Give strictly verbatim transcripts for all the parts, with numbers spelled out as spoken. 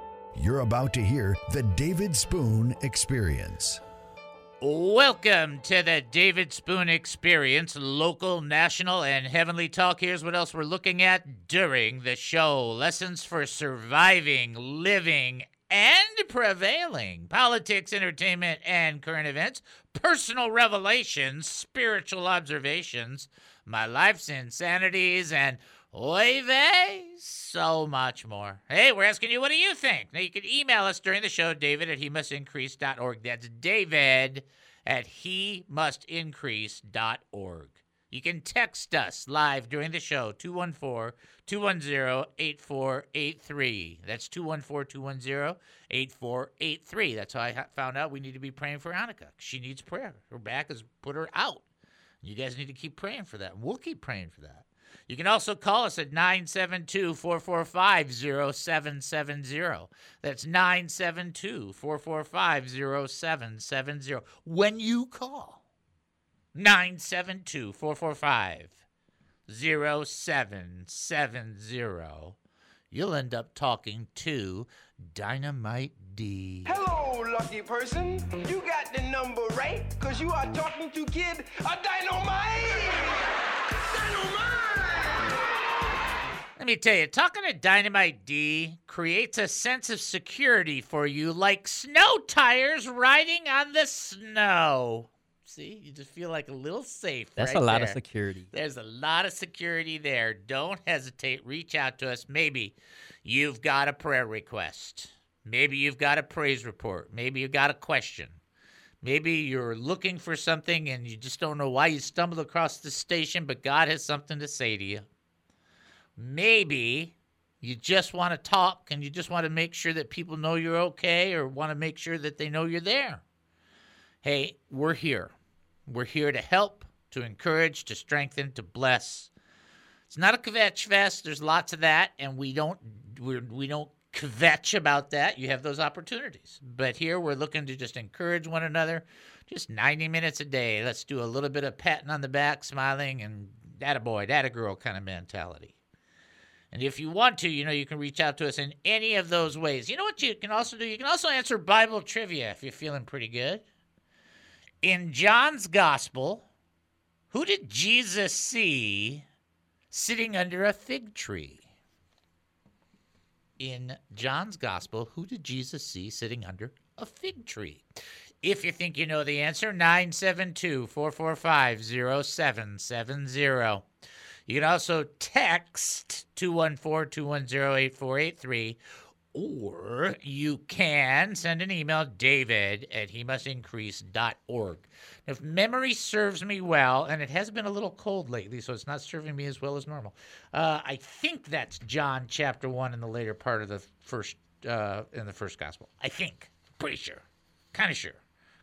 You're about to hear The David Spoon Experience. Welcome to The David Spoon Experience, local, national, and heavenly talk. Here's what else we're looking at during the show. Lessons for surviving, living, and prevailing. Politics, entertainment, and current events. Personal revelations, spiritual observations. My life's insanities, and oy vey, so much more. Hey, we're asking you, what do you think? Now, you can email us during the show, David at he must increase dot org. That's David at he must increase dot org. You can text us live during the show, two one four, two one zero, eight four eight three. That's two one four, two one zero, eight four eight three. That's how I found out we need to be praying for Annika. She needs prayer. Her back has put her out. You guys need to keep praying for that. We'll keep praying for that. You can also call us at nine seven two, four four five, zero seven seven zero. That's nine seven two, four four five, zero seven seven zero. When you call, nine seven two, four four five, zero seven seven zero, you'll end up talking to Dynamite D. Hello, lucky person. You got the number right, because you are talking to Kid a Dynamite. Dynamite! Let me tell you, talking to Dynamite D creates a sense of security for you like snow tires riding on the snow. See, you just feel like a little safe. That's right a lot there. Of security. There's a lot of security there. Don't hesitate. Reach out to us. Maybe you've got a prayer request. Maybe you've got a praise report. Maybe you've got a question. Maybe you're looking for something and you just don't know why you stumbled across this station, but God has something to say to you. Maybe you just want to talk and you just want to make sure that people know you're okay, or want to make sure that they know you're there. Hey, we're here. We're here to help, to encourage, to strengthen, to bless. It's not a kvetch fest. There's lots of that, and we don't we're, we don't kvetch about that, you have those opportunities. But here we're looking to just encourage one another, just ninety minutes a day. Let's do a little bit of patting on the back, smiling, and attaboy, attagirl kind of mentality. And if you want to, you know, you can reach out to us in any of those ways. You know what you can also do? You can also answer Bible trivia if you're feeling pretty good. In John's Gospel, who did Jesus see sitting under a fig tree? In John's Gospel, who did Jesus see sitting under a fig tree? If you think you know the answer, nine seven two, four four five, zero seven seven zero. You can also text two one four, two one zero, eight four eight three, or you can send an email, david at he must increase dot org. If memory serves me well, and it has been a little cold lately, so it's not serving me as well as normal, uh, I think that's John chapter one in the later part of the first, uh, in the first gospel. I think. Pretty sure. Kind of sure.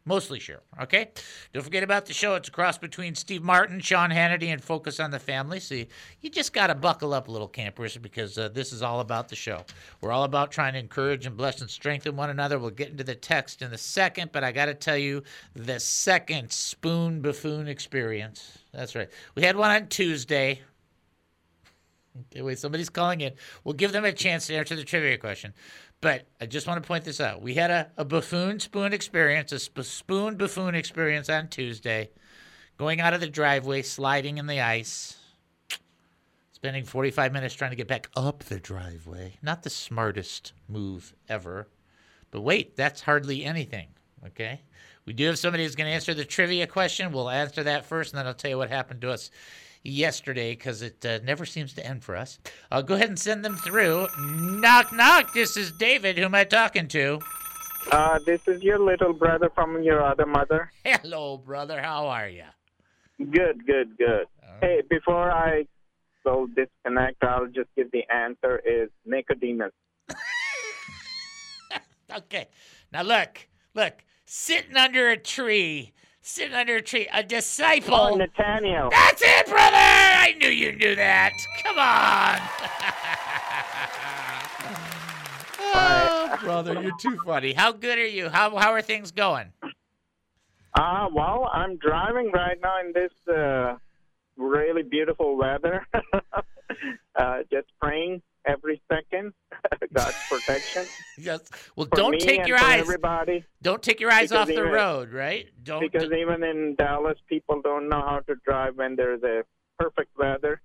Mostly sure, okay? Don't forget about the show. It's a cross between Steve Martin, Sean Hannity, and Focus on the Family. So you, you just got to buckle up, little campers, because uh, this is all about the show. We're all about trying to encourage and bless and strengthen one another. We'll get into the text in a second, but I got to tell you, the second Spoon Buffoon experience. That's right. We had one on Tuesday. Okay, wait, somebody's calling in. We'll give them a chance to answer the trivia question. But I just want to point this out. We had a, a buffoon spoon experience, a sp- spoon buffoon experience on Tuesday, going out of the driveway, sliding in the ice, spending forty-five minutes trying to get back up the driveway. Not the smartest move ever. But wait, that's hardly anything, okay? We do have somebody who's going to answer the trivia question. We'll answer that first, and then I'll tell you what happened to us yesterday, because it uh, never seems to end for us. I'll go ahead and send them through. Knock, knock. This is David. Who am I talking to? Uh, this is your little brother from your other mother. Hello, brother. How are you? Good, good, good. Oh. Hey, before I go disconnect, I'll just give the answer is Nicodemus. Okay. Now, look, look, sitting under a tree. Sitting under a tree. A disciple. Oh, Nathaniel. That's it, brother! I knew you knew that. Come on. Oh, brother, you're too funny. How good are you? How how are things going? Uh, well, I'm driving right now in this uh, really beautiful weather. uh, just praying every second. God's protection. Yes. Well, for don't take your eyes. Everybody. Don't take your eyes off even, the road, right? Don't. Because d- even in Dallas, people don't know how to drive when there's a perfect weather.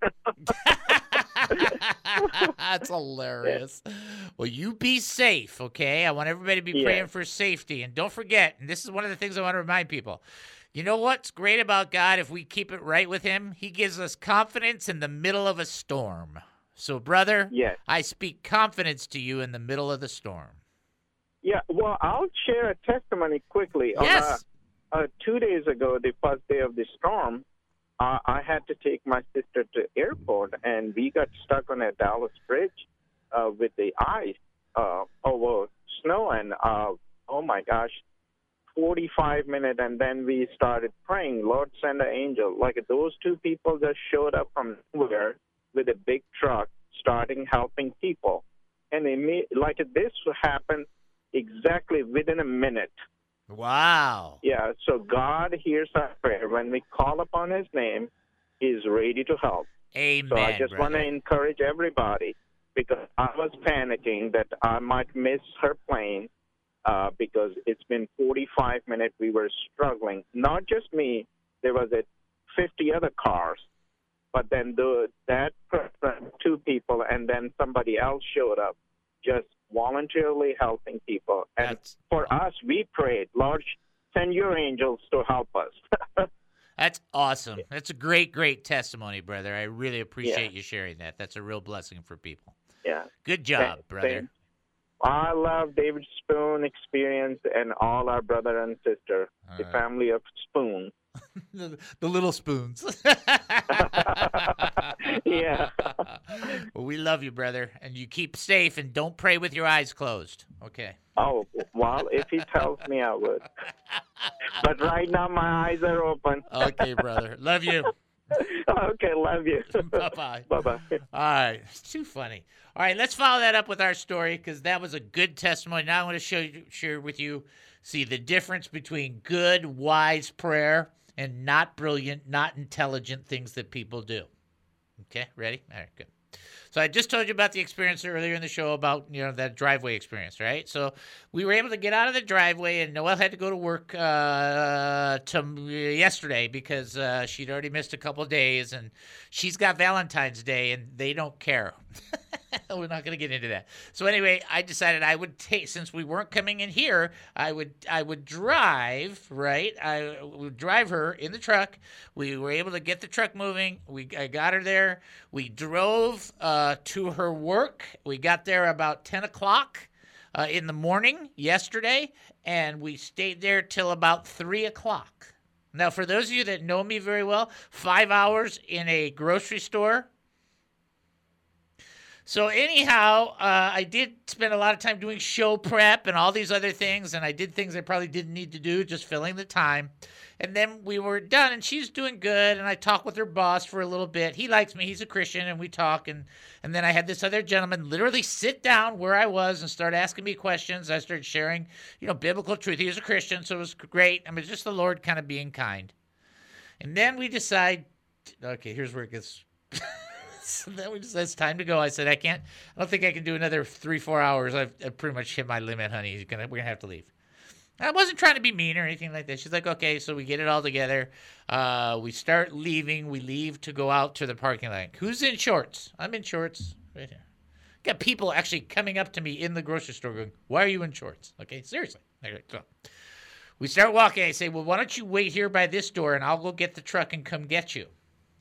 That's hilarious. Yeah. Well, you be safe, okay? I want everybody to be yeah. praying for safety, and don't forget. And this is one of the things I want to remind people. You know what's great about God? If we keep it right with Him, He gives us confidence in the middle of a storm. So, brother, yes. I speak confidence to you in the middle of the storm. Yeah, well, I'll share a testimony quickly. Yes. On, uh, uh, two days ago, the first day of the storm, uh, I had to take my sister to the airport, and we got stuck on a Dallas bridge uh, with the ice uh, over snow, and uh, oh, my gosh, forty-five minutes, and then we started praying, Lord, send an angel. Like, those two people just showed up from nowhere with a big truck, starting helping people. And imme- like this happened exactly within a minute. Wow. Yeah, so God hears our prayer. When we call upon His name, He's ready to help. Amen, so I just want to encourage everybody, because I was panicking that I might miss her plane uh, because it's been forty-five minutes we were struggling. Not just me. There was a fifty other cars. But then the, that person, two people, and then somebody else showed up, just voluntarily helping people. And that's, for us, we prayed, Lord, send your angels to help us. That's awesome. That's a great, great testimony, brother. I really appreciate yeah. you sharing that. That's a real blessing for people. Yeah. Good job, thanks, brother. Thanks. I love David Spoon Experience and all our brother and sister, all the right. family of Spoon. the, the little spoons. Yeah. Well, we love you, brother, and you keep safe and don't pray with your eyes closed. Okay. Oh, well, if he tells me, I would. But right now, my eyes are open. Okay, brother. Love you. Okay, love you. Bye-bye. Bye-bye. All right. It's too funny. All right, let's follow that up with our story because that was a good testimony. Now I want to show you, share with you, see the difference between good, wise prayer and not brilliant, not intelligent things that people do. Okay, ready? All right, good. So I just told you about the experience earlier in the show about, you know, that driveway experience, right? So we were able to get out of the driveway, and Noelle had to go to work uh, to yesterday because uh, she'd already missed a couple of days, and she's got Valentine's Day, and they don't care. We're not going to get into that. So anyway, I decided I would take, since we weren't coming in here, I would I would drive, right? I would drive her in the truck. We were able to get the truck moving. We I got her there. We drove uh, Uh, to her work. We got there about ten o'clock uh, in the morning yesterday, and we stayed there till about three o'clock. Now, for those of you that know me very well, five hours in a grocery store. So anyhow, uh, I did spend a lot of time doing show prep and all these other things, and I did things I probably didn't need to do, just filling the time. And then we were done, and she's doing good, and I talked with her boss for a little bit. He likes me. He's a Christian, and we talk. And, and then I had this other gentleman literally sit down where I was and start asking me questions. I started sharing, you know, biblical truth. He was a Christian, so it was great. I mean, just the Lord kind of being kind. And then we decide, okay, here's where it gets... So then we just, that's time to go. I said, I can't, I don't think I can do another three, four hours. I've, I've pretty much hit my limit, honey. You're gonna, we're going to have to leave. I wasn't trying to be mean or anything like that. She's like, okay, so we get it all together. Uh, we start leaving. We leave to go out to the parking lot. Who's in shorts? I'm in shorts right here. Got people actually coming up to me in the grocery store going, why are you in shorts? Okay, seriously. Right, so we start walking. I say, well, why don't you wait here by this door, and I'll go get the truck and come get you,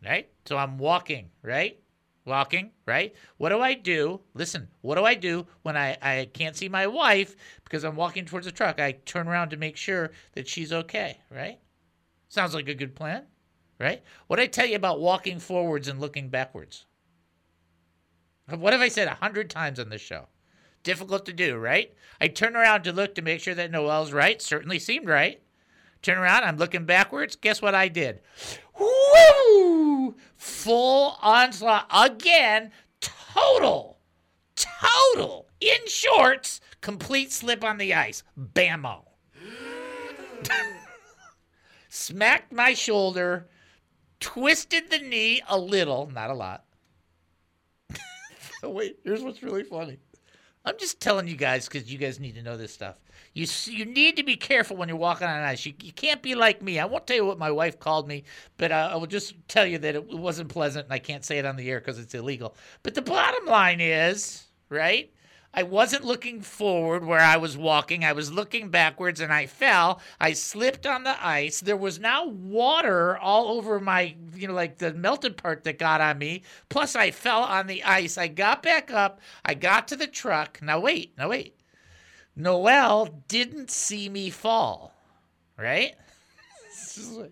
right? So I'm walking, right? Walking, right? What do I do? Listen, what do I do when I, I can't see my wife because I'm walking towards the truck? I turn around to make sure that she's okay, right? Sounds like a good plan, right? What did I tell you about walking forwards and looking backwards? What have I said a hundred times on this show? Difficult to do, right? I turn around to look to make sure that Noelle's right. Certainly seemed right. Turn around, I'm looking backwards. Guess what I did? Woo! Full onslaught again. Total, total, in shorts, complete slip on the ice. Bammo. Smacked my shoulder, twisted the knee a little, not a lot. Wait, here's what's really funny. I'm just telling you guys because you guys need to know this stuff. You you need to be careful when you're walking on ice. You, you can't be like me. I won't tell you what my wife called me, but uh, I will just tell you that it wasn't pleasant, and I can't say it on the air because it's illegal. But the bottom line is, right, I wasn't looking forward where I was walking. I was looking backwards, and I fell. I slipped on the ice. There was now water all over my, you know, like the melted part that got on me. Plus, I fell on the ice. I got back up. I got to the truck. Now, wait. Now, wait. Noelle didn't see me fall, right? So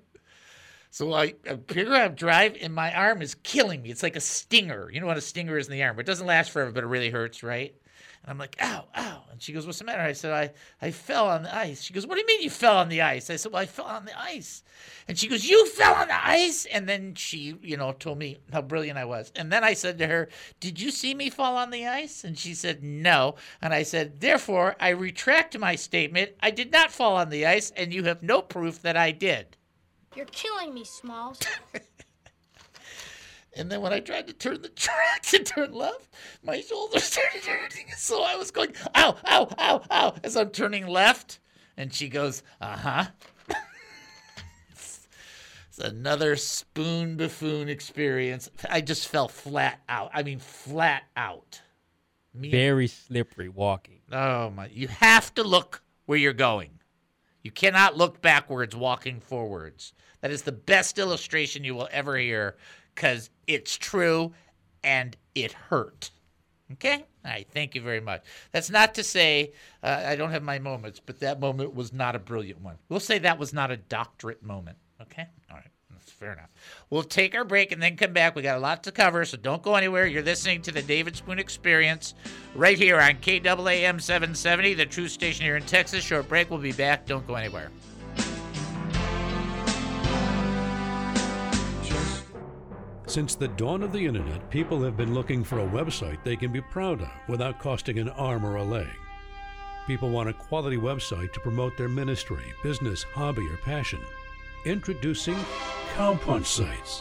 I, I figure out drive, and my arm is killing me. It's like a stinger. You know what a stinger is in the arm. It doesn't last forever, but it really hurts, right? And I'm like, ow, ow. And she goes, what's the matter? I said, I, I fell on the ice. She goes, what do you mean you fell on the ice? I said, well, I fell on the ice. And she goes, you fell on the ice? And then she, you know, told me how brilliant I was. And then I said to her, did you see me fall on the ice? And she said, no. And I said, therefore, I retract my statement. I did not fall on the ice, and you have no proof that I did. You're killing me, Smalls. And then when I tried to turn the truck to turn left, my shoulders started hurting. So I was going, ow, ow, ow, ow, as I'm turning left. And she goes, uh-huh. It's another spoon buffoon experience. I just fell flat out. I mean, flat out. Me- Very slippery walking. Oh, my. You have to look where you're going. You cannot look backwards walking forwards. That is the best illustration you will ever hear. Because it's true and it hurt. Okay? All right. Thank you very much. That's not to say uh, I don't have my moments, but that moment was not a brilliant one. We'll say that was not a doctorate moment. Okay? All right. That's fair enough. We'll take our break and then come back. We got a lot to cover, so don't go anywhere. You're listening to the David Spoon Experience right here on K A A M seven seventy, the Truth Station here in Texas. Short break. We'll be back. Don't go anywhere. Since the dawn of the internet, people have been looking for a website they can be proud of without costing an arm or a leg. People want a quality website to promote their ministry, business, hobby, or passion. Introducing Cowpunch Sites.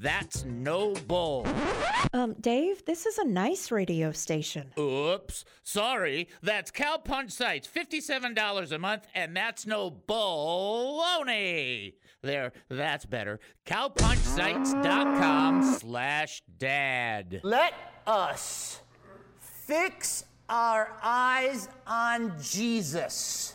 that's no bull. Um, Dave, this is a nice radio station. Oops. Sorry. That's Cowpunch Sites, fifty-seven dollars a month, and that's no baloney. There, that's better. cowpunchsites dot com slash dad. Let us fix our eyes on Jesus,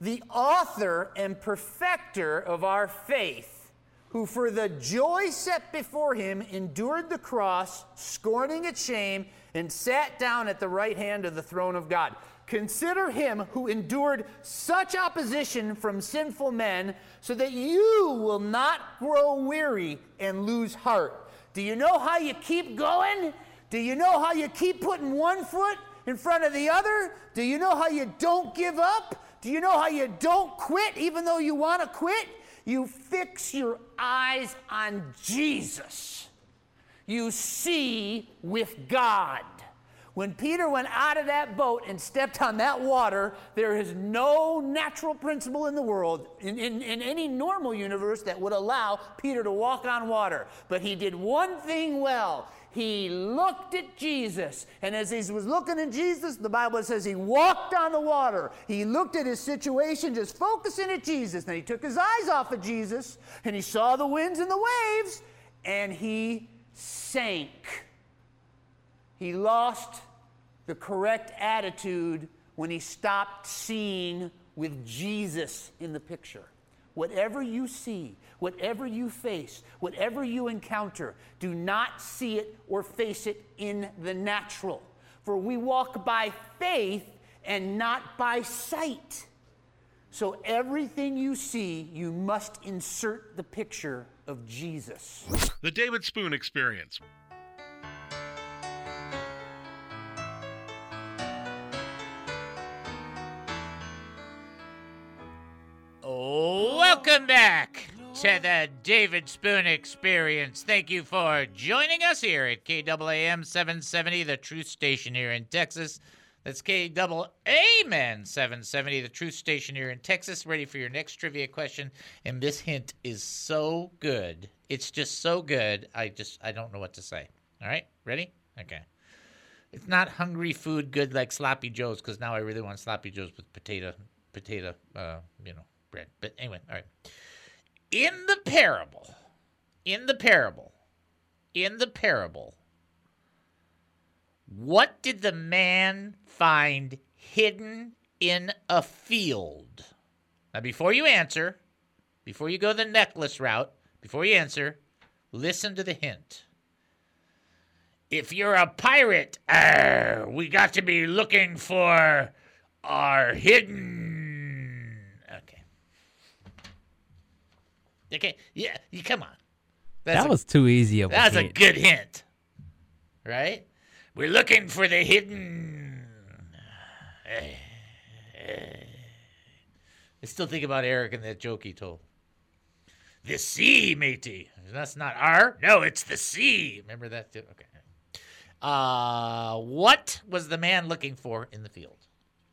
the author and perfecter of our faith, who for the joy set before him endured the cross, scorning its shame, and sat down at the right hand of the throne of God. Consider him who endured such opposition from sinful men, so that you will not grow weary and lose heart. Do you know how you keep going? Do you know how you keep putting one foot in front of the other? Do you know how you don't give up? Do you know how you don't quit even though you want to quit? You fix your eyes on Jesus. You see with God. When Peter went out of that boat and stepped on that water, there is no natural principle in the world, in, in, in any normal universe, that would allow Peter to walk on water. But he did one thing well. He looked at Jesus, and as he was looking at Jesus, the Bible says he walked on the water. He looked at his situation, just focusing at Jesus, and he took his eyes off of Jesus, and he saw the winds and the waves, and he sank. He lost the correct attitude when he stopped seeing with Jesus in the picture. Whatever you see, whatever you face, whatever you encounter, do not see it or face it in the natural. For we walk by faith and not by sight. So everything you see, you must insert the picture of Jesus. The David Spoon Experience. Welcome back to the David Spoon Experience. Thank you for joining us here at K A A M seven seventy, the Truth Station here in Texas. That's K A A M seven seventy, the Truth Station here in Texas. Ready for your next trivia question. And this hint is so good. It's just so good. I just, I don't know what to say. All right? Ready? Okay. It's not hungry food good like Sloppy Joe's, because now I really want Sloppy Joe's with potato, potato, uh, you know. Bread. But anyway, all right. In the parable, in the parable, in the parable, what did the man find hidden in a field? Now, before you answer, before you go the necklace route, before you answer, listen to the hint. If you're a pirate, uh, we got to be looking for our hidden... Okay, yeah, you come on. That's that was a, too easy of a hint. That was a good hint, right? We're looking for the hidden. I still think about Eric and that joke he told. The sea, matey. That's not our. No, it's the sea. Remember that too? Okay. Uh, what was the man looking for in the field?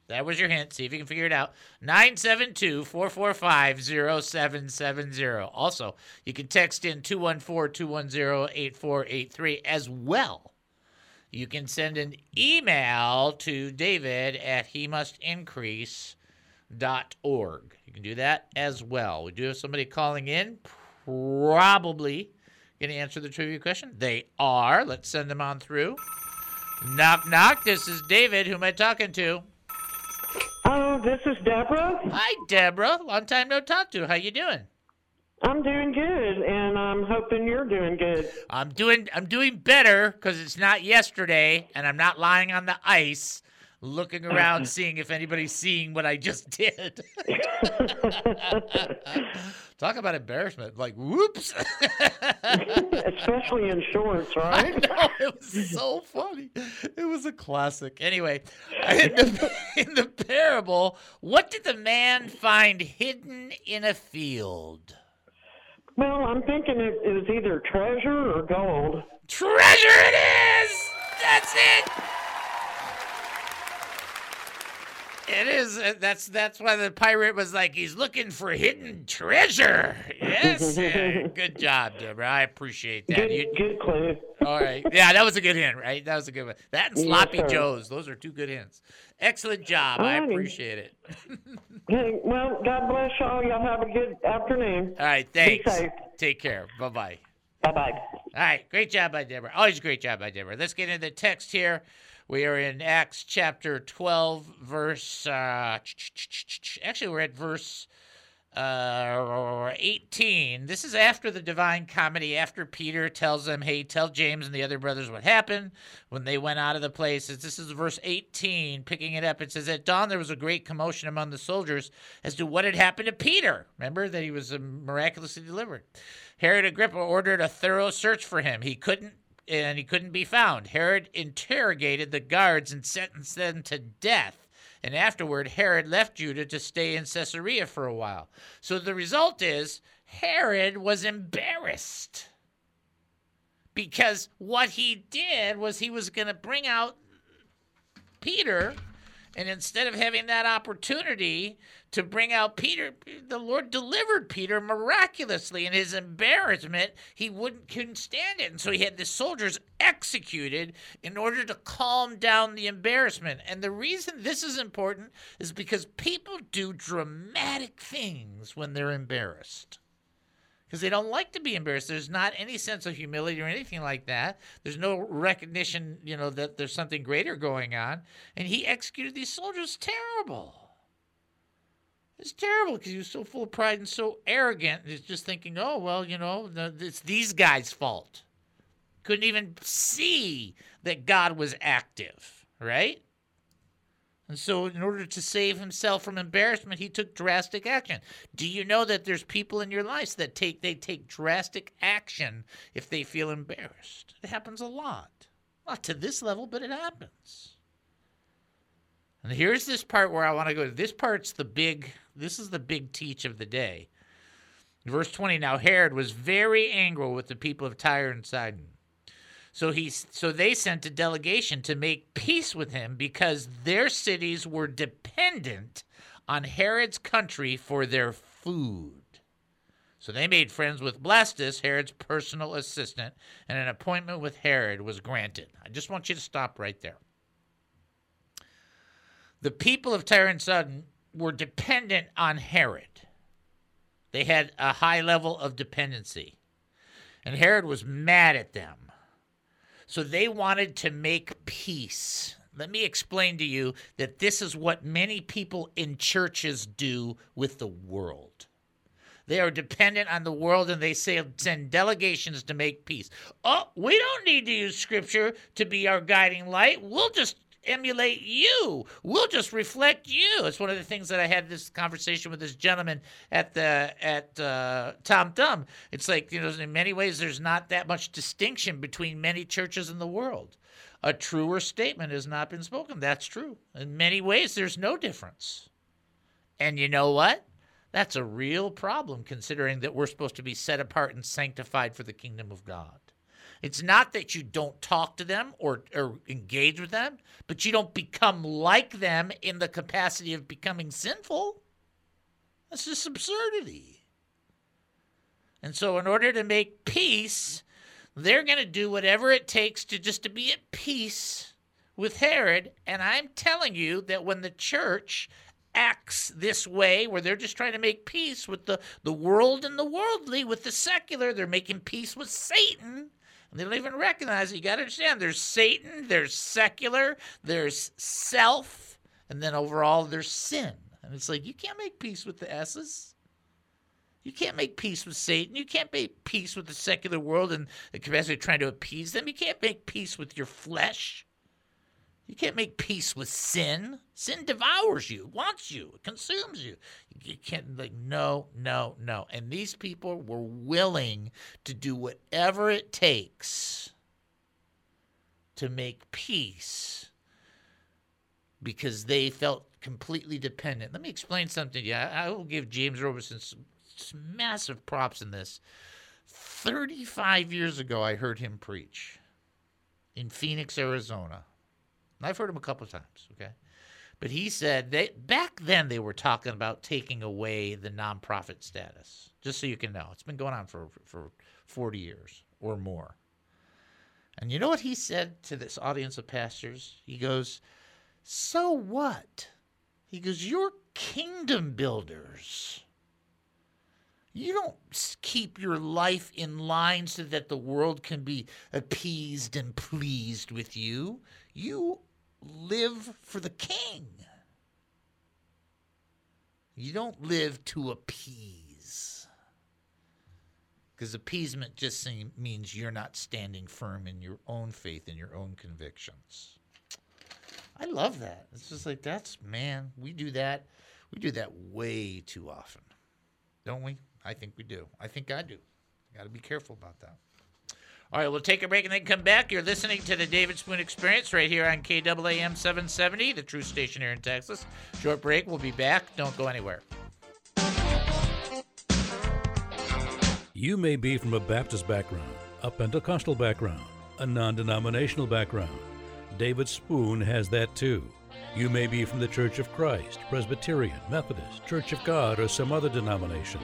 That was your hint. See if you can figure it out. nine seven two, four four five, zero seven seven zero. Also, you can text in two one four, two one zero, eight four eight three as well. You can send an email to David at he must increase Dot org. You can do that as well. We do have somebody calling in, probably going to answer the trivia question. They are. Let's send them on through. Knock, knock. This is David. Who am I talking to? Oh, this is Deborah. Hi, Deborah. Long time no talk to. How you doing? I'm doing good, and I'm hoping you're doing good. I'm doing. I'm doing better because it's not yesterday, and I'm not lying on the ice. Looking around, seeing if anybody's seeing what I just did. Talk about embarrassment. Like, whoops. Especially in shorts, right? I know. It was so funny. It was a classic. Anyway, in the, in the parable, what did the man find hidden in a field? Well, I'm thinking it, it was either treasure or gold. Treasure it is! That's it! It is. That's that's why the pirate was like, he's looking for hidden treasure. Yes. Yeah, good job, Deborah. I appreciate that. Good, you, good clue. All right. Yeah, that was a good hint, right? That was a good one. That and Sloppy yes, Joe's. Those are two good hints. Excellent job. All right. I appreciate it. Hey, well, God bless y'all. Y'all have a good afternoon. All right. Thanks. Be safe. Take care. Bye-bye. Bye-bye. All right. Great job by Deborah. Always a great job by Deborah. Let's get into the text here. We are in Acts chapter twelve, verse, uh, actually we're at verse uh, eighteen. This is after the Divine Comedy, after Peter tells them, hey, tell James and the other brothers what happened when they went out of the place. This is verse eighteen, picking it up. It says, at dawn there was a great commotion among the soldiers as to what had happened to Peter. Remember that he was miraculously delivered. Herod Agrippa ordered a thorough search for him. He couldn't. And he couldn't be found. Herod interrogated the guards and sentenced them to death. And afterward, Herod left Judah to stay in Caesarea for a while. So the result is Herod was embarrassed because what he did was he was going to bring out Peter. And instead of having that opportunity to bring out Peter, the Lord delivered Peter miraculously. In his embarrassment, he wouldn't couldn't stand it. And so he had the soldiers executed in order to calm down the embarrassment. And the reason this is important is because people do dramatic things when they're embarrassed. Because they don't like to be embarrassed. There's not any sense of humility or anything like that. There's no recognition, you know, that there's something greater going on. And he executed these soldiers. Terrible. It's terrible because he was so full of pride and so arrogant. He's just thinking, oh, well, you know, it's these guys' fault. Couldn't even see that God was active, right? And so in order to save himself from embarrassment, he took drastic action. Do you know that there's people in your lives that take they take drastic action if they feel embarrassed? It happens a lot. Not to this level, but it happens. And here's this part where I want to go. This part's the big, this is the big teach of the day. Verse twenty, now Herod was very angry with the people of Tyre and Sidon. So he, so they sent a delegation to make peace with him because their cities were dependent on Herod's country for their food. So they made friends with Blastus, Herod's personal assistant, and an appointment with Herod was granted. I just want you to stop right there. The people of Tyre and Sidon were dependent on Herod. They had a high level of dependency. And Herod was mad at them. So they wanted to make peace. Let me explain to you that this is what many people in churches do with the world. They are dependent on the world, and they say, send delegations to make peace. Oh, we don't need to use Scripture to be our guiding light. We'll just emulate you. We'll just reflect you. It's one of the things that I had this conversation with this gentleman at the at uh, Tom Thumb. It's like, you know, in many ways, there's not that much distinction between many churches in the world. A truer statement has not been spoken. That's true. In many ways, there's no difference. And you know what? That's a real problem, considering that we're supposed to be set apart and sanctified for the kingdom of God. It's not that you don't talk to them or, or engage with them, but you don't become like them in the capacity of becoming sinful. That's just absurdity. And so in order to make peace, they're going to do whatever it takes to just to be at peace with Herod. And I'm telling you that when the church acts this way, where they're just trying to make peace with the, the world and the worldly, with the secular. They're making peace with Satan. And they don't even recognize it. You got to understand, there's Satan, there's secular, there's self, and then overall there's sin. And it's like, you can't make peace with the S's. You can't make peace with Satan. You can't make peace with the secular world and the capacity of trying to appease them. You can't make peace with your flesh. You can't make peace with sin. Sin devours you, wants you, it consumes you. You can't, like, no, no, no. And these people were willing to do whatever it takes to make peace because they felt completely dependent. Let me explain something to you. I, I will give James Robinson some, some massive props in this. thirty-five years ago, I heard him preach in Phoenix, Arizona. And I've heard him a couple of times, okay? But he said they back then they were talking about taking away the nonprofit status, just so you can know. It's been going on for, for forty years or more. And you know what he said to this audience of pastors? He goes, so what? He goes, you're kingdom builders. You don't keep your life in line so that the world can be appeased and pleased with you. You live for the king. You don't live to appease. Because appeasement just means you're not standing firm in your own faith and your own convictions. I love that. It's just like, that's, man, we do that. We do that way too often, don't we? I think we do. I think I do. Got to be careful about that. All right, we'll take a break and then come back. You're listening to the David Spoon Experience right here on K A A M seven seventy, the Truth Station here in Texas. Short break. We'll be back. Don't go anywhere. You may be from a Baptist background, a Pentecostal background, a non-denominational background. David Spoon has that too. You may be from the Church of Christ, Presbyterian, Methodist, Church of God, or some other denomination.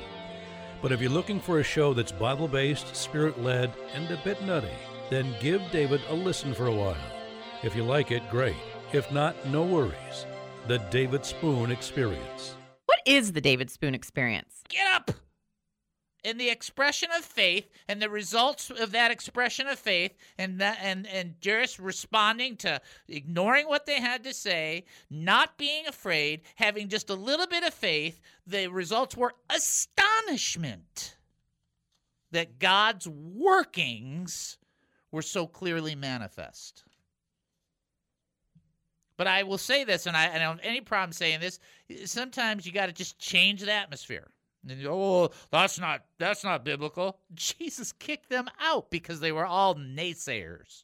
But if you're looking for a show that's Bible-based, Spirit-led, and a bit nutty, then give David a listen for a while. If you like it, great. If not, no worries. The David Spoon Experience. What is the David Spoon Experience? Get up! In the expression of faith and the results of that expression of faith and that, and, and Jairus responding to ignoring what they had to say, not being afraid, having just a little bit of faith, the results were astonishment that God's workings were so clearly manifest. But I will say this, and I, I don't have any problem saying this, sometimes you got to just change the atmosphere. And, oh, that's not that's not biblical. Jesus kicked them out because they were all naysayers.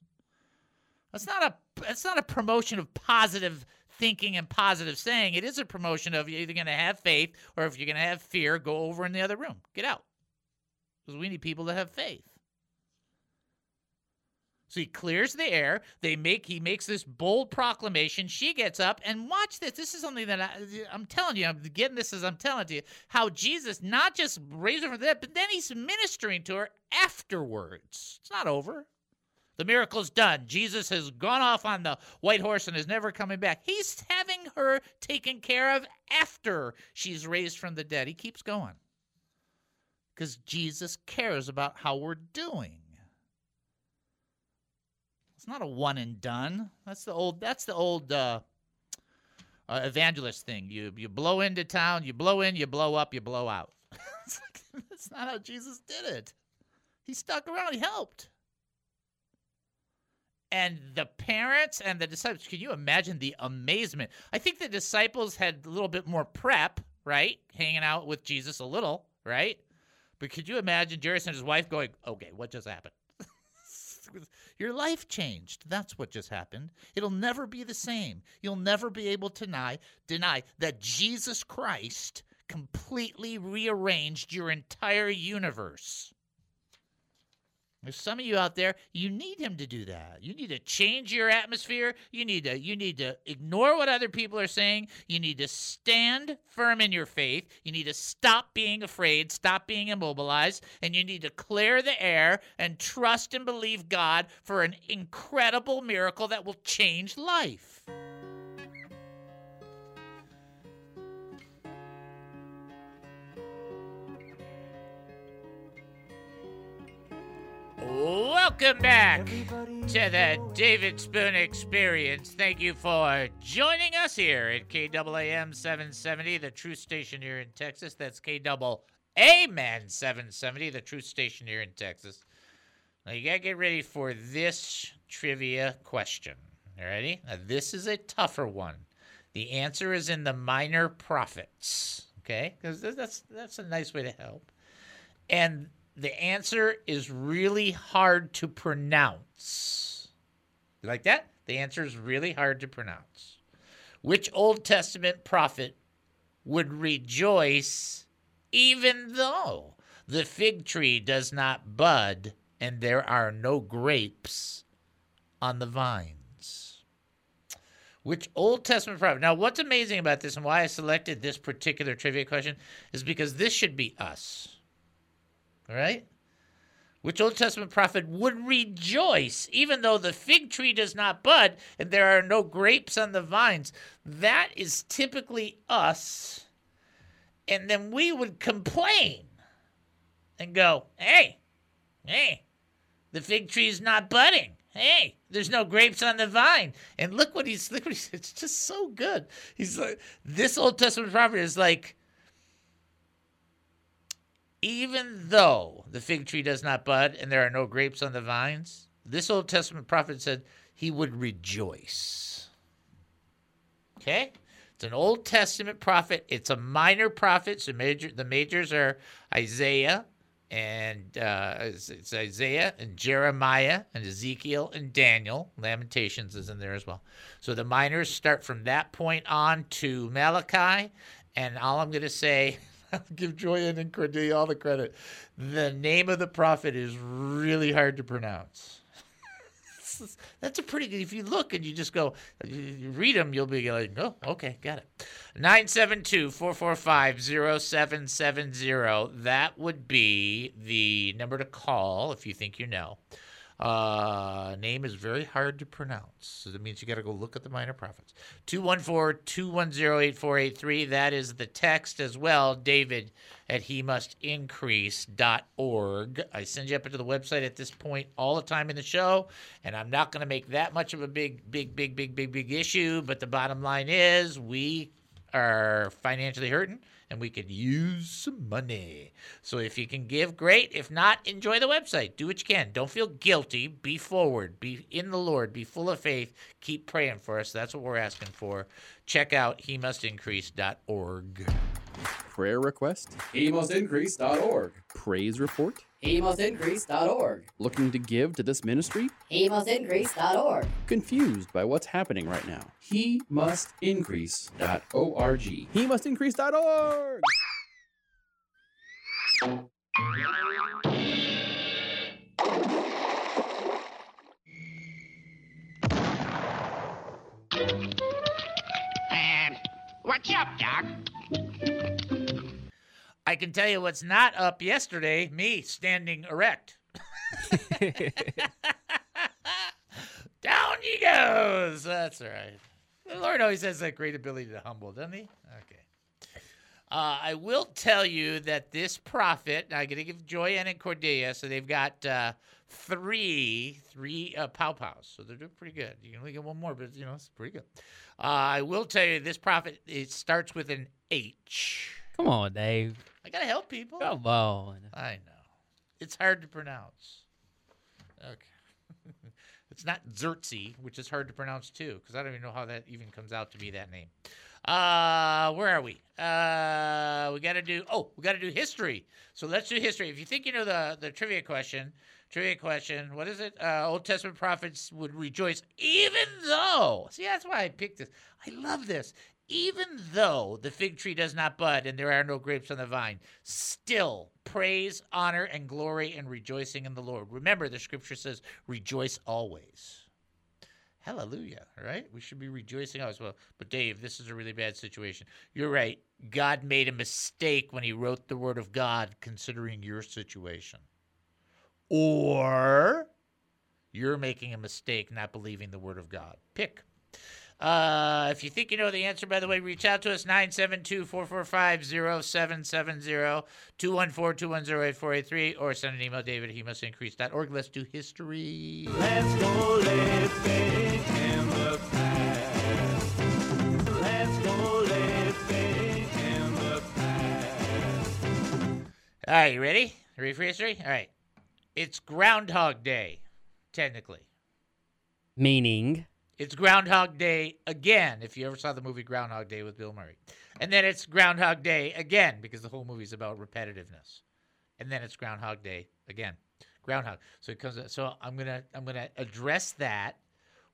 That's not a that's not a promotion of positive thinking and positive saying. It is a promotion of you're either going to have faith or if you're going to have fear, go over in the other room. Get out. Because we need people that have faith. So he clears the air. They make he makes this bold proclamation. She gets up and watch this. This is something that I, I'm telling you. I'm getting this as I'm telling to you how Jesus not just raised her from the dead, but then he's ministering to her afterwards. It's not over. The miracle's done. Jesus has gone off on the white horse and is never coming back. He's having her taken care of after she's raised from the dead. He keeps going because Jesus cares about how we're doing. It's not a one and done. That's the old. That's the old uh, uh, evangelist thing. You you blow into town. You blow in. You blow up. You blow out. It's like, that's not how Jesus did it. He stuck around. He helped. And the parents and the disciples. Can you imagine the amazement? I think the disciples had a little bit more prep, right? Hanging out with Jesus a little, right? But could you imagine Jairus and his wife going, "Okay, what just happened?" Your life changed. That's what just happened. It'll never be the same. You'll never be able to deny, deny that Jesus Christ completely rearranged your entire universe. There's some of you out there, you need him to do that. You need to change your atmosphere. You need to, you need to ignore what other people are saying. You need to stand firm in your faith. You need to stop being afraid, stop being immobilized, and you need to clear the air and trust and believe God for an incredible miracle that will change life. Welcome back to the David Spoon Experience. Thank you for joining us here at K A A M seven seventy, the truth station here in Texas. That's K A A M seven seventy, the truth station here in Texas. Now, you got to get ready for this trivia question. You ready? Now, this is a tougher one. The answer is in the minor prophets, okay? Because that's, that's a nice way to help. And the answer is really hard to pronounce. You like that? The answer is really hard to pronounce. Which Old Testament prophet would rejoice even though the fig tree does not bud and there are no grapes on the vines? Which Old Testament prophet? Now, what's amazing about this and why I selected this particular trivia question is because this should be us. All right? Which Old Testament prophet would rejoice even though the fig tree does not bud and there are no grapes on the vines? That is typically us. And then we would complain and go, hey, hey, the fig tree is not budding. Hey, there's no grapes on the vine. And look what he's, look what he's, it's just so good. He's like, this Old Testament prophet is like, even though the fig tree does not bud and there are no grapes on the vines, this Old Testament prophet said he would rejoice. Okay? It's an Old Testament prophet. It's a minor prophet. So major, the majors are Isaiah and uh, it's, it's Isaiah and Jeremiah and Ezekiel and Daniel. Lamentations is in there as well. So the minors start from that point on to Malachi. And all I'm going to say... give Joanne and Cordelia all the credit. The name of the prophet is really hard to pronounce. That's a pretty good, if you look and you just go, you read them, you'll be like, oh, okay, got it. nine seven two, four four five, zero seven seven zero. That would be the number to call if you think you know. Uh, name is very hard to pronounce, so that means you got to go look at the minor prophets. two one four, two one zero, eight four eight three. That is the text as well, David at he must increase dot org. I send you up into the website at this point all the time in the show, and I'm not going to make that much of a big, big, big, big, big, big issue, but the bottom line is we are financially hurting, and we could use some money. So if you can give, great. If not, enjoy the website. Do what you can. Don't feel guilty. Be forward. Be in the Lord. Be full of faith. Keep praying for us. That's what we're asking for. Check out he must increase dot org. Prayer request? he must increase dot org. Praise report? he must increase dot org. Looking to give to this ministry? he must increase dot org. Confused by what's happening right now? he must increase dot org. he must increase dot org. Um, what's up, Doc? I can tell you what's not up yesterday, me standing erect. Down he goes. That's all right. The Lord always has that great ability to humble, doesn't he? Okay. Uh, I will tell you that this prophet, now I'm going to give Joyanne and Cordelia, so they've got uh, three, three uh, pow-pows, so they're doing pretty good. You can only get one more, but, you know, it's pretty good. Uh, I will tell you this prophet, it starts with an H. Come on, Dave. I got to help people. Come on. I know. It's hard to pronounce. Okay. It's not Xerxes, which is hard to pronounce, too, because I don't even know how that even comes out to be that name. Uh, where are we? Uh, we got to do, oh, we got to do history. So let's do history. If you think you know the, the trivia question, trivia question, what is it? Uh, Old Testament prophets would rejoice even though. See, that's why I picked this. I love this. Even though the fig tree does not bud and there are no grapes on the vine, still praise, honor, and glory and rejoicing in the Lord. Remember, the scripture says, rejoice always. Hallelujah, right? We should be rejoicing always. Well, but Dave, this is a really bad situation. You're right. God made a mistake when he wrote the word of God considering your situation. Or you're making a mistake not believing the word of God. Pick. Uh, if you think you know the answer, by the way, reach out to us, nine seven two, four four five, zero seven seven zero, two one four, two one zero, eight four eight three, or send an email, David at hemustincrease dot org. Let's do history. Let's go live faith in the past. Let's go live faith in the past. All right, you ready? You ready for history? All right. It's Groundhog Day, technically. Meaning? It's Groundhog Day again, if you ever saw the movie Groundhog Day with Bill Murray. And then it's Groundhog Day again, because the whole movie is about repetitiveness. And then it's Groundhog Day again. Groundhog. So it comes. So I'm gonna I'm gonna address that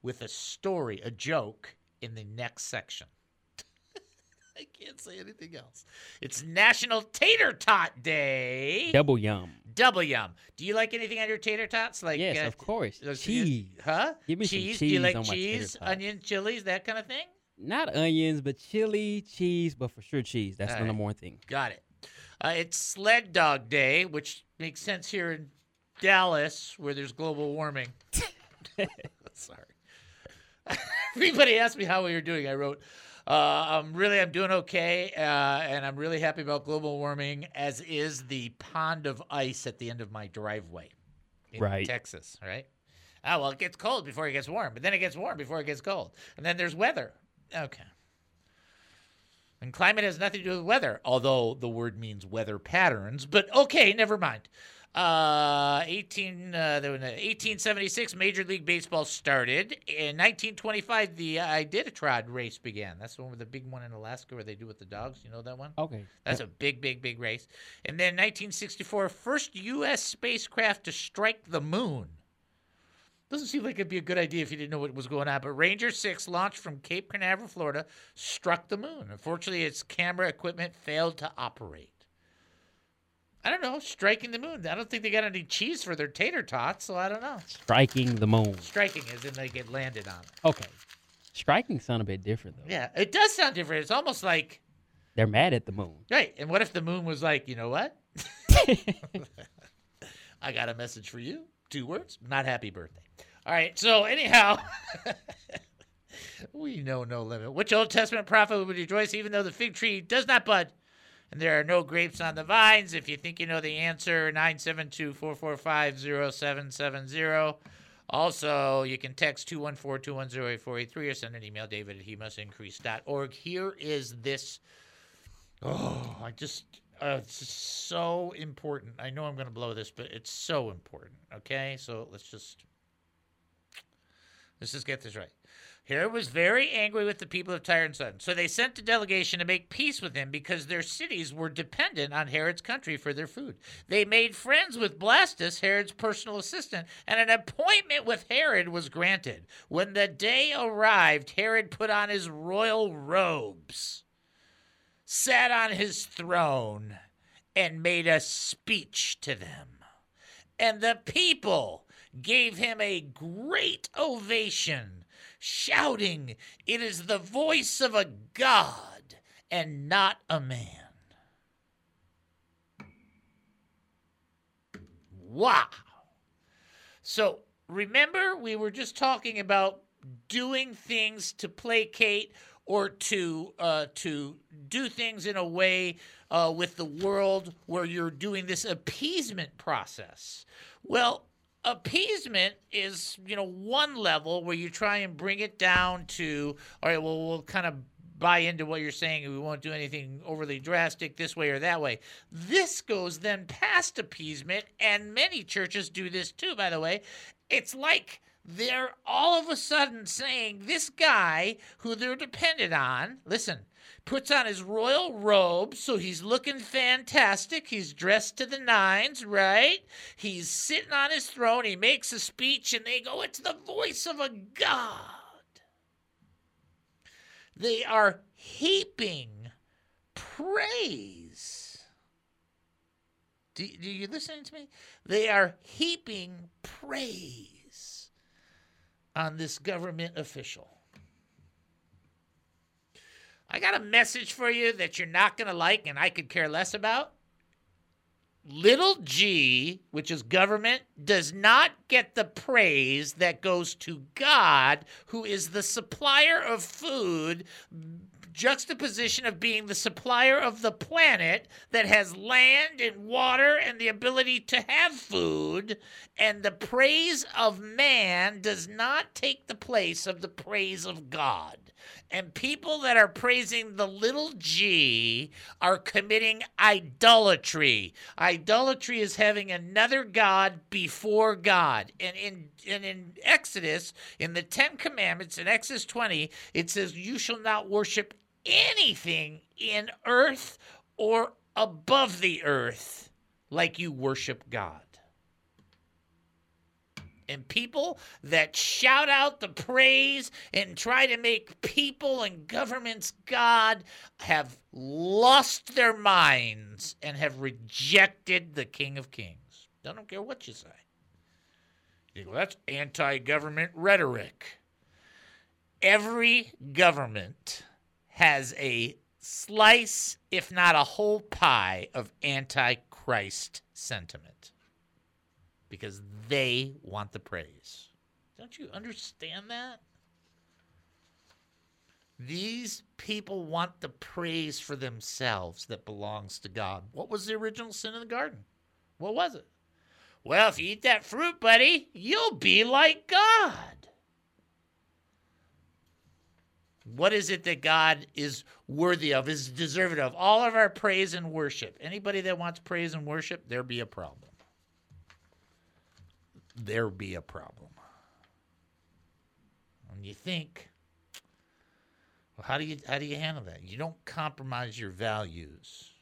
with a story, a joke, in the next section. I can't say anything else. It's National Tater Tot Day. Double yum. Double yum. Do you like anything on your tater tots? Like yes, uh, of course. Uh, cheese. Huh? Give me cheese. Some cheese. Do you like on cheese, my onion, chilies, that kind of thing? Not onions, but chili, cheese, but for sure cheese. That's all the number one thing. Got it. Uh, it's Sled Dog Day, which makes sense here in Dallas, where there's global warming. Sorry. Everybody asked me how we were doing. I wrote. Uh, I'm really, I'm doing okay, uh, and I'm really happy about global warming, as is the pond of ice at the end of my driveway in right. Texas, right? Oh, well, it gets cold before it gets warm, but then it gets warm before it gets cold. And then there's weather. Okay. And climate has nothing to do with weather, although the word means weather patterns, but okay, never mind. Uh, eighteen, uh, eighteen seventy-six, Major League Baseball started. In nineteen twenty-five, the Iditarod race began. That's the one with the big one in Alaska where they do with the dogs. You know that one? Okay. That's yep. a big, big, big race. And then nineteen sixty-four, first U S spacecraft to strike the moon. Doesn't seem like it'd be a good idea if you didn't know what was going on, but Ranger six, launched from Cape Canaveral, Florida, struck the moon. Unfortunately, its camera equipment failed to operate. I don't know, striking the moon. I don't think they got any cheese for their tater tots, so I don't know. Striking the moon. Striking as in they get landed on it. Okay. Striking sound a bit different, though. Yeah, it does sound different. It's almost like... they're mad at the moon. Right, and what if the moon was like, you know what? I got a message for you. Two words, not happy birthday. All right, so anyhow... we know no limit. Which Old Testament prophet would rejoice even though the fig tree does not bud? And there are no grapes on the vines. If you think you know the answer, nine seven two, four four five, zero seven seven zero. Also, you can text two one four, two one zero, eight four eight three or send an email, David at he must increase dot org. Here is this. Oh, I just, uh, it's just so important. I know I'm going to blow this, but it's so important. Okay, so let's just, let's just get this right. Herod was very angry with the people of Tyre and Sidon, so they sent a delegation to make peace with him because their cities were dependent on Herod's country for their food. They made friends with Blastus, Herod's personal assistant, and an appointment with Herod was granted. When the day arrived, Herod put on his royal robes, sat on his throne, and made a speech to them. And the people gave him a great ovation, shouting, "It is the voice of a god and not a man." Wow. So remember, we were just talking about doing things to placate or to uh, to do things in a way uh, with the world where you're doing this appeasement process. Well, appeasement is, you know, one level where you try and bring it down to, all right, well, we'll kind of buy into what you're saying and we won't do anything overly drastic this way or that way. This goes then past appeasement, and many churches do this too, by the way. It's like they're all of a sudden saying this guy who they're dependent on, listen, puts on his royal robe, so he's looking fantastic. He's dressed to the nines, right? He's sitting on his throne. He makes a speech, and they go, "It's the voice of a god." They are heaping praise. Do, do you listen to me? They are heaping praise on this government official. I got a message for you that you're not going to like and I could care less about. little g, which is government, does not get the praise that goes to God, who is the supplier of food, juxtaposition of being the supplier of the planet that has land and water and the ability to have food, and the praise of man does not take the place of the praise of God. And people that are praising the little g are committing idolatry. Idolatry is having another god before God. And in and in Exodus, in the Ten Commandments, in Exodus twenty, it says, you shall not worship anything in earth or above the earth like you worship God. And people that shout out the praise and try to make people and governments God have lost their minds and have rejected the King of Kings. I don't care what you say. You go, that's anti-government rhetoric. Every government has a slice, if not a whole pie, of anti-Christ sentiment. Because they want the praise. Don't you understand that? These people want the praise for themselves that belongs to God. What was the original sin in the garden? What was it? Well, if you eat that fruit, buddy, you'll be like God. What is it that God is worthy of, is deserving of? All of our praise and worship. Anybody that wants praise and worship, there'll be a problem. There be a problem. And you think, well, how do you how do you handle that? You don't compromise your values.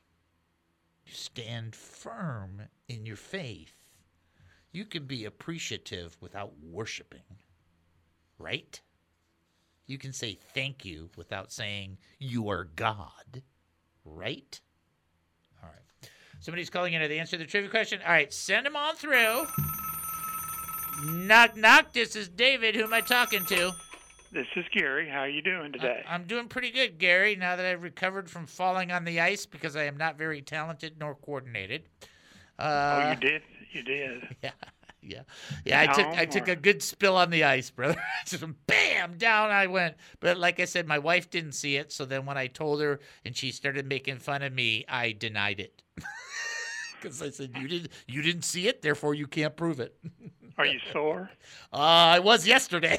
You stand firm in your faith. You can be appreciative without worshiping, right? You can say thank you without saying you are God, right? All right. Somebody's calling in. Are they answering the trivia question? All right, send them on through. Knock, knock, this is David. Who am I talking to? This is Gary. How are you doing today? I, I'm doing pretty good, Gary, now that I've recovered from falling on the ice because I am not very talented nor coordinated. Uh, oh, you did? You did. Yeah, yeah. Yeah, I took I took a good spill on the ice, brother. Just bam, down I went. But like I said, my wife didn't see it, so then when I told her and she started making fun of me, I denied it. Because I said, you didn't, you didn't see it, therefore you can't prove it. Are you sore? Uh, I was yesterday,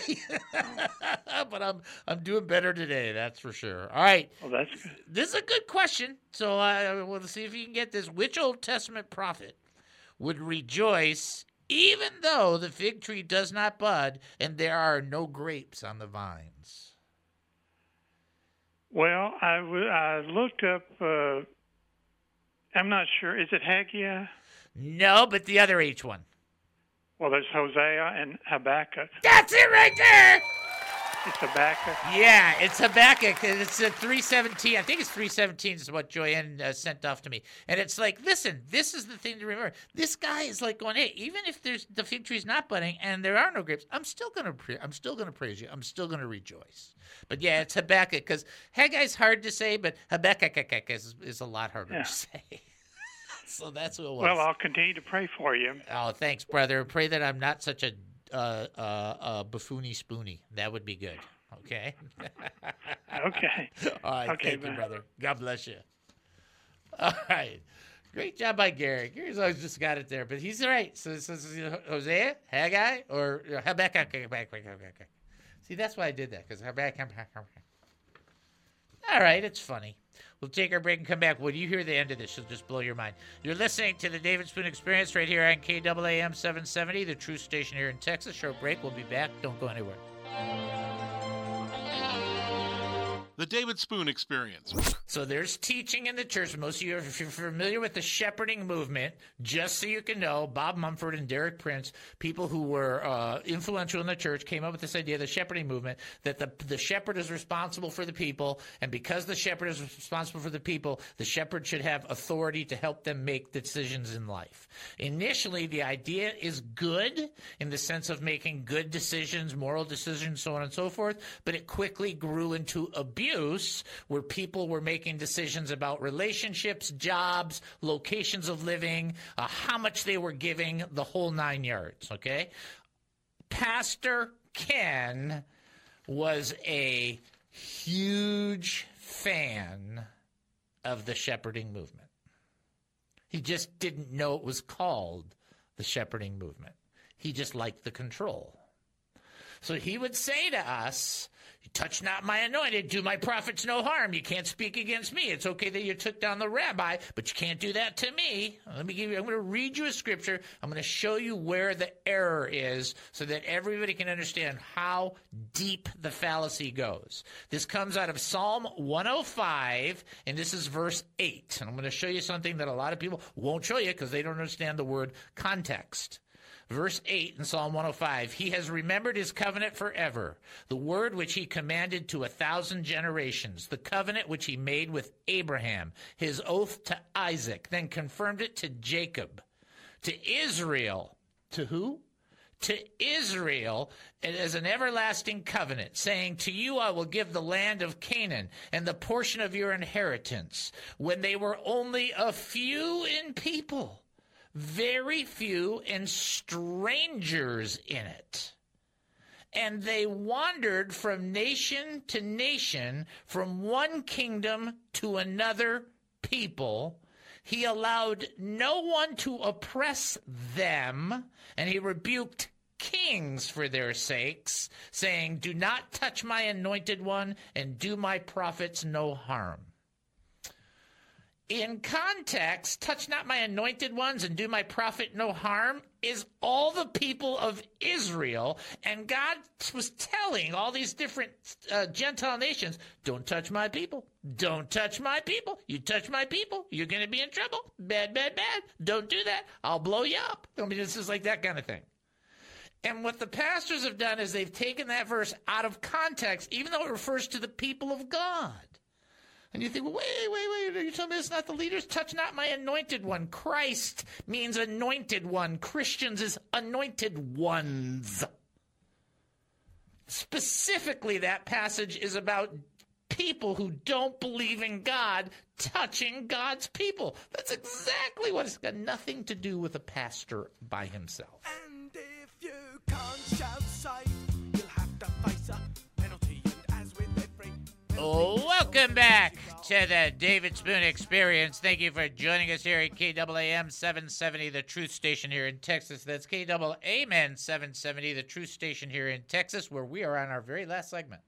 but I'm I'm doing better today. That's for sure. All right. Well, that's good. This is a good question. So I want to see if you can get this. Which Old Testament prophet would rejoice even though the fig tree does not bud and there are no grapes on the vines? Well, I, w- I looked up. Uh, I'm not sure. Is it Haggai? No, but the other H one. Well, there's Hosea and Habakkuk. That's it right there! It's Habakkuk? Yeah, it's Habakkuk. It's a three seventeen. I think it's three seventeen is what Joanne uh, sent off to me. And it's like, listen, this is the thing to remember. This guy is like going, hey, even if there's the fig tree's not budding and there are no grapes, I'm still going to pre- I'm still going to praise you. I'm still going to rejoice. But, yeah, it's Habakkuk because Haggai's hard to say, but Habakkuk is, is a lot harder yeah. to say. So that's what it was. Well, I'll continue to pray for you. Oh, thanks, brother. Pray that I'm not such a uh, uh, uh, buffoony spoonie. That would be good. Okay? Okay. All right. Okay, thank bye. you, brother. God bless you. All right. Great job by Gary. Gary's always just got it there, but he's all right. So, so, so Hosea, Haggai, or Habakkuk. See, that's why I did that, because Habakkuk. All right. It's funny. We'll take our break and come back. When you hear the end of this, it'll just blow your mind. You're listening to the David Spoon Experience right here on K A A M seven seventy, the Truth Station here in Texas. Short break. We'll be back. Don't go anywhere. The David Spoon Experience. So there's teaching in the church. Most of you, if you're familiar with the shepherding movement, just so you can know, Bob Mumford and Derek Prince, people who were uh, influential in the church, came up with this idea of the shepherding movement, that the, the shepherd is responsible for the people, and because the shepherd is responsible for the people, the shepherd should have authority to help them make decisions in life. Initially, the idea is good in the sense of making good decisions, moral decisions, so on and so forth, but it quickly grew into abuse. abuse, where people were making decisions about relationships, jobs, locations of living, uh, how much they were giving, the whole nine yards, okay? Pastor Ken was a huge fan of the shepherding movement. He just didn't know it was called the shepherding movement. He just liked the control. So he would say to us, "You touch not my anointed, do my prophets no harm. You can't speak against me. It's okay that you took down the rabbi, but you can't do that to me." Let me give you, I'm going to read you a scripture. I'm going to show you where the error is so that everybody can understand how deep the fallacy goes. This comes out of Psalm one oh five, and this is verse eight. And I'm going to show you something that a lot of people won't show you because they don't understand the word context. Verse eight in Psalm one oh five, "He has remembered his covenant forever, the word which he commanded to a thousand generations, the covenant which he made with Abraham, his oath to Isaac, then confirmed it to Jacob, to Israel." To who? "To Israel, as an everlasting covenant, saying, to you I will give the land of Canaan and the portion of your inheritance, when they were only a few in people, very few and strangers in it. And they wandered from nation to nation, from one kingdom to another people. He allowed no one to oppress them, and he rebuked kings for their sakes, saying, do not touch my anointed one, and do my prophets no harm." In context, touch not my anointed ones and do my prophet no harm is all the people of Israel. And God was telling all these different uh, Gentile nations, don't touch my people. Don't touch my people. You touch my people, you're going to be in trouble. Bad, bad, bad. Don't do that. I'll blow you up. I mean, it's just like that kind of thing. And what the pastors have done is they've taken that verse out of context, even though it refers to the people of God. And you think, well, wait, wait, wait, are you telling me it's not the leaders? Touch not my anointed one. Christ means anointed one. Christians is anointed ones. Specifically, that passage is about people who don't believe in God touching God's people. That's exactly what it's got nothing to do with a pastor by himself. And if you can't shout sight, you'll have to face a penalty. And as with every... Welcome back to the David Spoon Experience. Thank you for joining us here at K A A M seven seventy, the Truth Station here in Texas. That's K A A M seven seventy, the Truth Station here in Texas, where we are on our very last segment.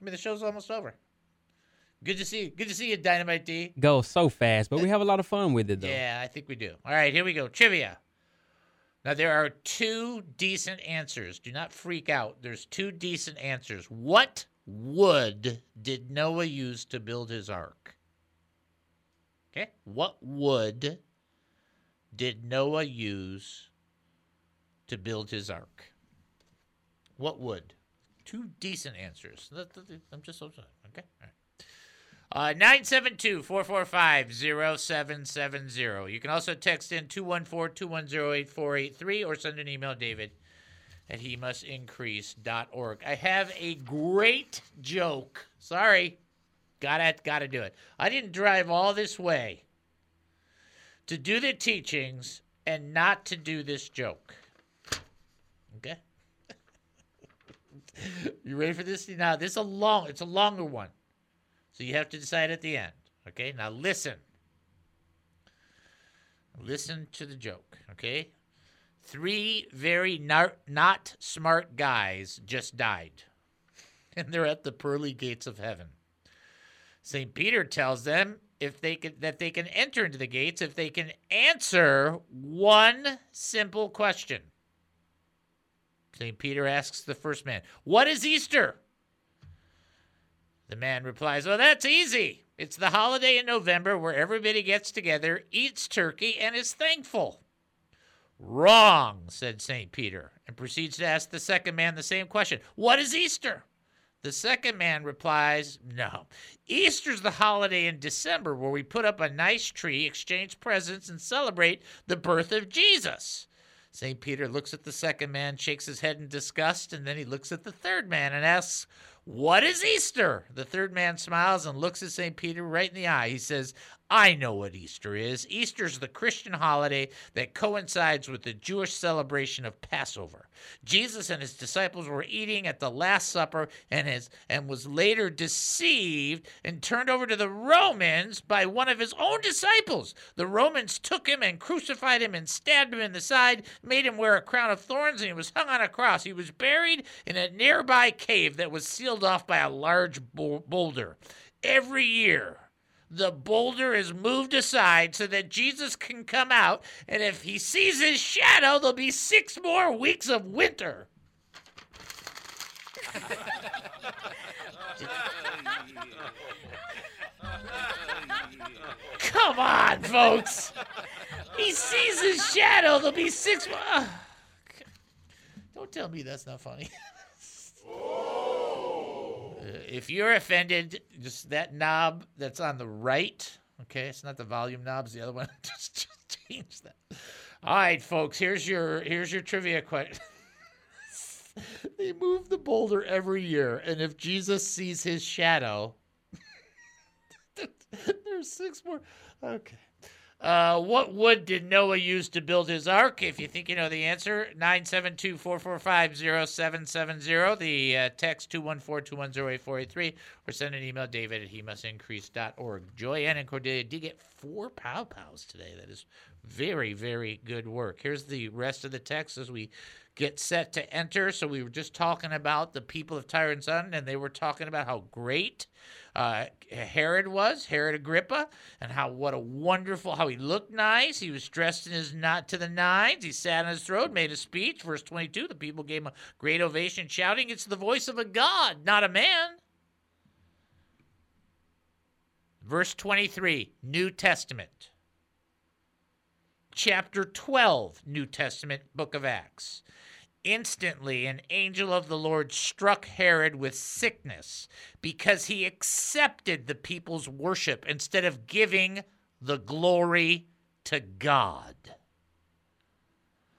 I mean, the show's almost over. Good to see you. Good to see you, Dynamite D. Go so fast, but we have a lot of fun with it, though. Yeah, I think we do. All right, here we go. Trivia. Now, there are two decent answers. Do not freak out. There's two decent answers. What wood did Noah use to build his ark? Okay. What wood did Noah use to build his ark? What wood? Two decent answers. I'm just so sorry. Okay. All right. Uh, nine seven two, four four five, zero seven seven zero. You can also text in two one four, two one zero, eight four eight three or send an email, David at he must increase dot org. I have a great joke. Sorry. Gotta, gotta do it. I didn't drive all this way to do the teachings and not to do this joke. Okay? You ready for this? Now, this is a long, it's a longer one. So you have to decide at the end. Okay? Now, listen. Listen to the joke. Okay? Three very not, not smart guys just died, and they're at the pearly gates of heaven. Saint Peter tells them if they can, that they can enter into the gates if they can answer one simple question. Saint Peter asks the first man, "What is Easter?" The man replies, "Well, that's easy. It's the holiday in November where everybody gets together, eats turkey, and is thankful." "Wrong," said Saint Peter, and proceeds to ask the second man the same question. "What is Easter?" The second man replies, "No. Easter's the holiday in December where we put up a nice tree, exchange presents, and celebrate the birth of Jesus." Saint Peter looks at the second man, shakes his head in disgust, and then he looks at the third man and asks, What is Easter? The third man smiles and looks at Saint Peter right in the eye. He says, I know what Easter is. Easter's the Christian holiday that coincides with the Jewish celebration of Passover. Jesus and his disciples were eating at the Last Supper and his and was later deceived and turned over to the Romans by one of his own disciples. The Romans took him and crucified him and stabbed him in the side, made him wear a crown of thorns, and he was hung on a cross. He was buried in a nearby cave that was sealed off by a large boulder. Every year, the boulder is moved aside so that Jesus can come out, and if he sees his shadow, there'll be six more weeks of winter. Come on, folks. He sees his shadow, there'll be six more. Oh, don't tell me that's not funny. If you're offended, just that knob that's on the right, okay? It's not the volume knob, it's the other one. just, just change that. All right, folks, here's your here's your trivia question. They move the boulder every year, and if Jesus sees his shadow, there's six more. Okay. Uh, what wood did Noah use to build his ark? If you think you know the answer, nine seven two, four four five, zero seven seven zero, the uh, text two one four, two one zero, eight four eight three, or send an email, david at he must increase dot org. Joy Ann and Cordelia did get four pow-pows today. That is very, very good work. Here's the rest of the text as we get set to enter. So we were just talking about the people of Tyre and Sidon, and they were talking about how great uh, Herod was, Herod Agrippa, and how what a wonderful, how he looked nice. He was dressed in his not to the nines. He sat on his throne, made a speech. Verse twenty-two, the people gave him a great ovation, shouting, it's the voice of a God, not a man. Verse twenty-three, New Testament. Chapter twelve, New Testament, Book of Acts. Instantly, an angel of the Lord struck Herod with sickness because he accepted the people's worship instead of giving the glory to God.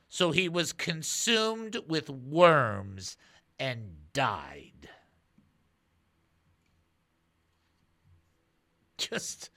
So he was consumed with worms and died. Just...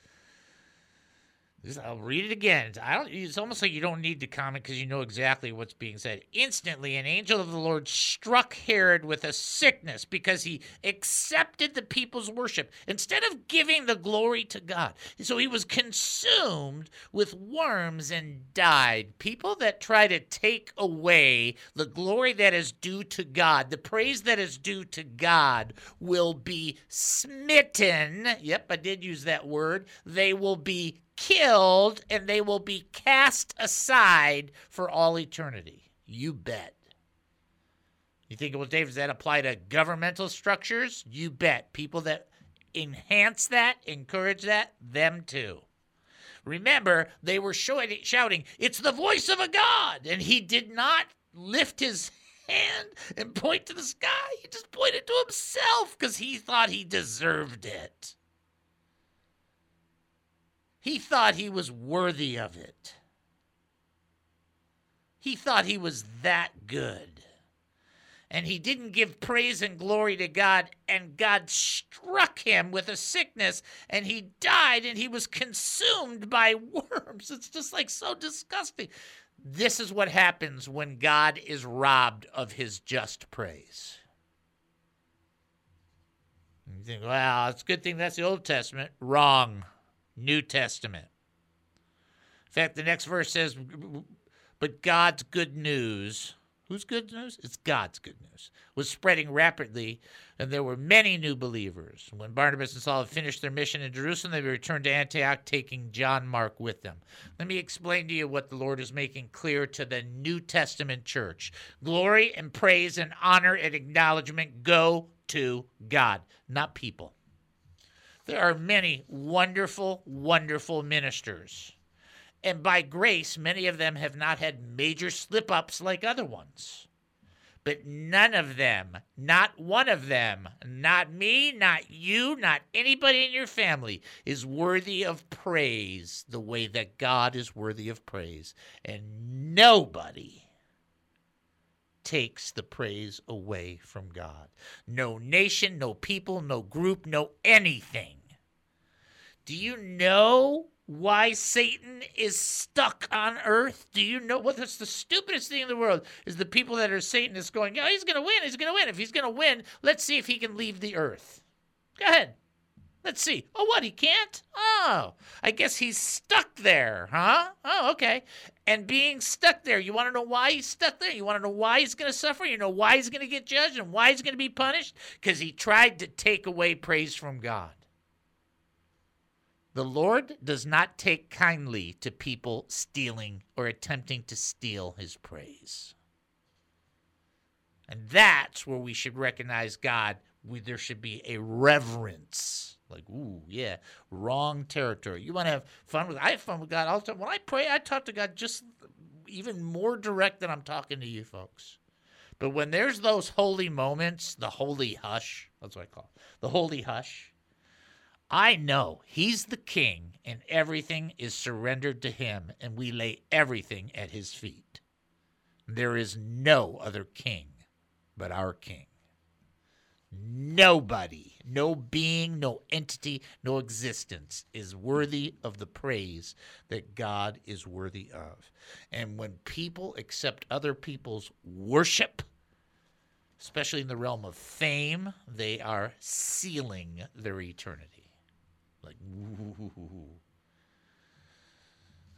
I'll read it again. I don't, it's almost like you don't need to comment because you know exactly what's being said. Instantly, an angel of the Lord struck Herod with a sickness because he accepted the people's worship instead of giving the glory to God. So he was consumed with worms and died. People that try to take away the glory that is due to God, the praise that is due to God, will be smitten. Yep, I did use that word. They will be killed, and they will be cast aside for all eternity. You bet. You think, well, Dave, does that apply to governmental structures? You bet. People that enhance that, encourage that, them too. Remember, they were shouting, it's the voice of a God, and he did not lift his hand and point to the sky. He just pointed to himself because he thought he deserved it. He thought he was worthy of it. He thought he was that good. And he didn't give praise and glory to God, and God struck him with a sickness, and he died, and he was consumed by worms. It's just like so disgusting. This is what happens when God is robbed of his just praise. You think, wow, it's a good thing that's the Old Testament. Wrong. New Testament. In fact, the next verse says, but God's good news, whose good news? It's God's good news, was spreading rapidly, and there were many new believers. When Barnabas and Saul had finished their mission in Jerusalem, they returned to Antioch, taking John Mark with them. Let me explain to you what the Lord is making clear to the New Testament church. Glory and praise and honor and acknowledgement go to God, not people. There are many wonderful, wonderful ministers. And by grace, many of them have not had major slip-ups like other ones. But none of them, not one of them, not me, not you, not anybody in your family, is worthy of praise the way that God is worthy of praise. And nobody takes the praise away from God. No nation, no people, no group, no anything. Do you know why Satan is stuck on earth? Do you know what? Well, that's the stupidest thing in the world, is the people that are Satanists going, oh, he's going to win, he's going to win. If he's going to win, let's see if he can leave the earth. Go ahead. Let's see. Oh, what? He can't? Oh, I guess he's stuck there, huh? Oh, okay. And being stuck there, you want to know why he's stuck there? You want to know why he's going to suffer? You know why he's going to get judged and why he's going to be punished? Because he tried to take away praise from God. The Lord does not take kindly to people stealing or attempting to steal his praise. And that's where we should recognize God. We, there should be a reverence. Like, ooh, yeah, wrong territory. You want to have fun with I have fun with God all the time. When I pray, I talk to God just even more direct than I'm talking to you folks. But when there's those holy moments, the holy hush, that's what I call it, the holy hush, I know he's the king and everything is surrendered to him and we lay everything at his feet. There is no other king but our king. Nobody, no being, no entity, no existence is worthy of the praise that God is worthy of. And when people accept other people's worship, especially in the realm of fame, they are sealing their eternity. Like, ooh,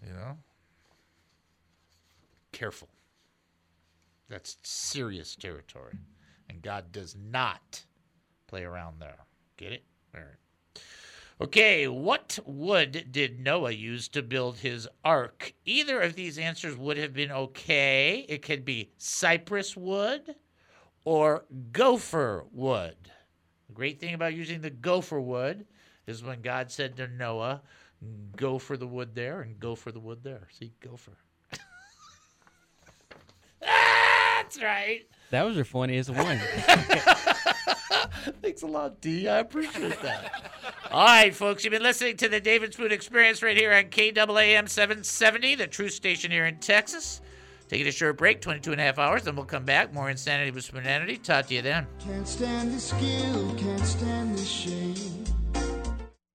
you know? Careful. That's serious territory. And God does not play around there. Get it? All right. Okay, what wood did Noah use to build his ark? Either of these answers would have been okay. It could be cypress wood or gopher wood. The great thing about using the gopher wood is when God said to Noah, go for the wood there and go for the wood there. See, gopher. ah, that's right. That was your funniest one. Thanks a lot, D. I appreciate that. All right, folks, you've been listening to the David Spoon Experience right here on K A A M seven seventy, the truth station here in Texas. Taking a short break, twenty-two and a half hours, then we'll come back. More Insanity with Spoonanity. Talk to you then. Can't stand the skill, can't stand the shame.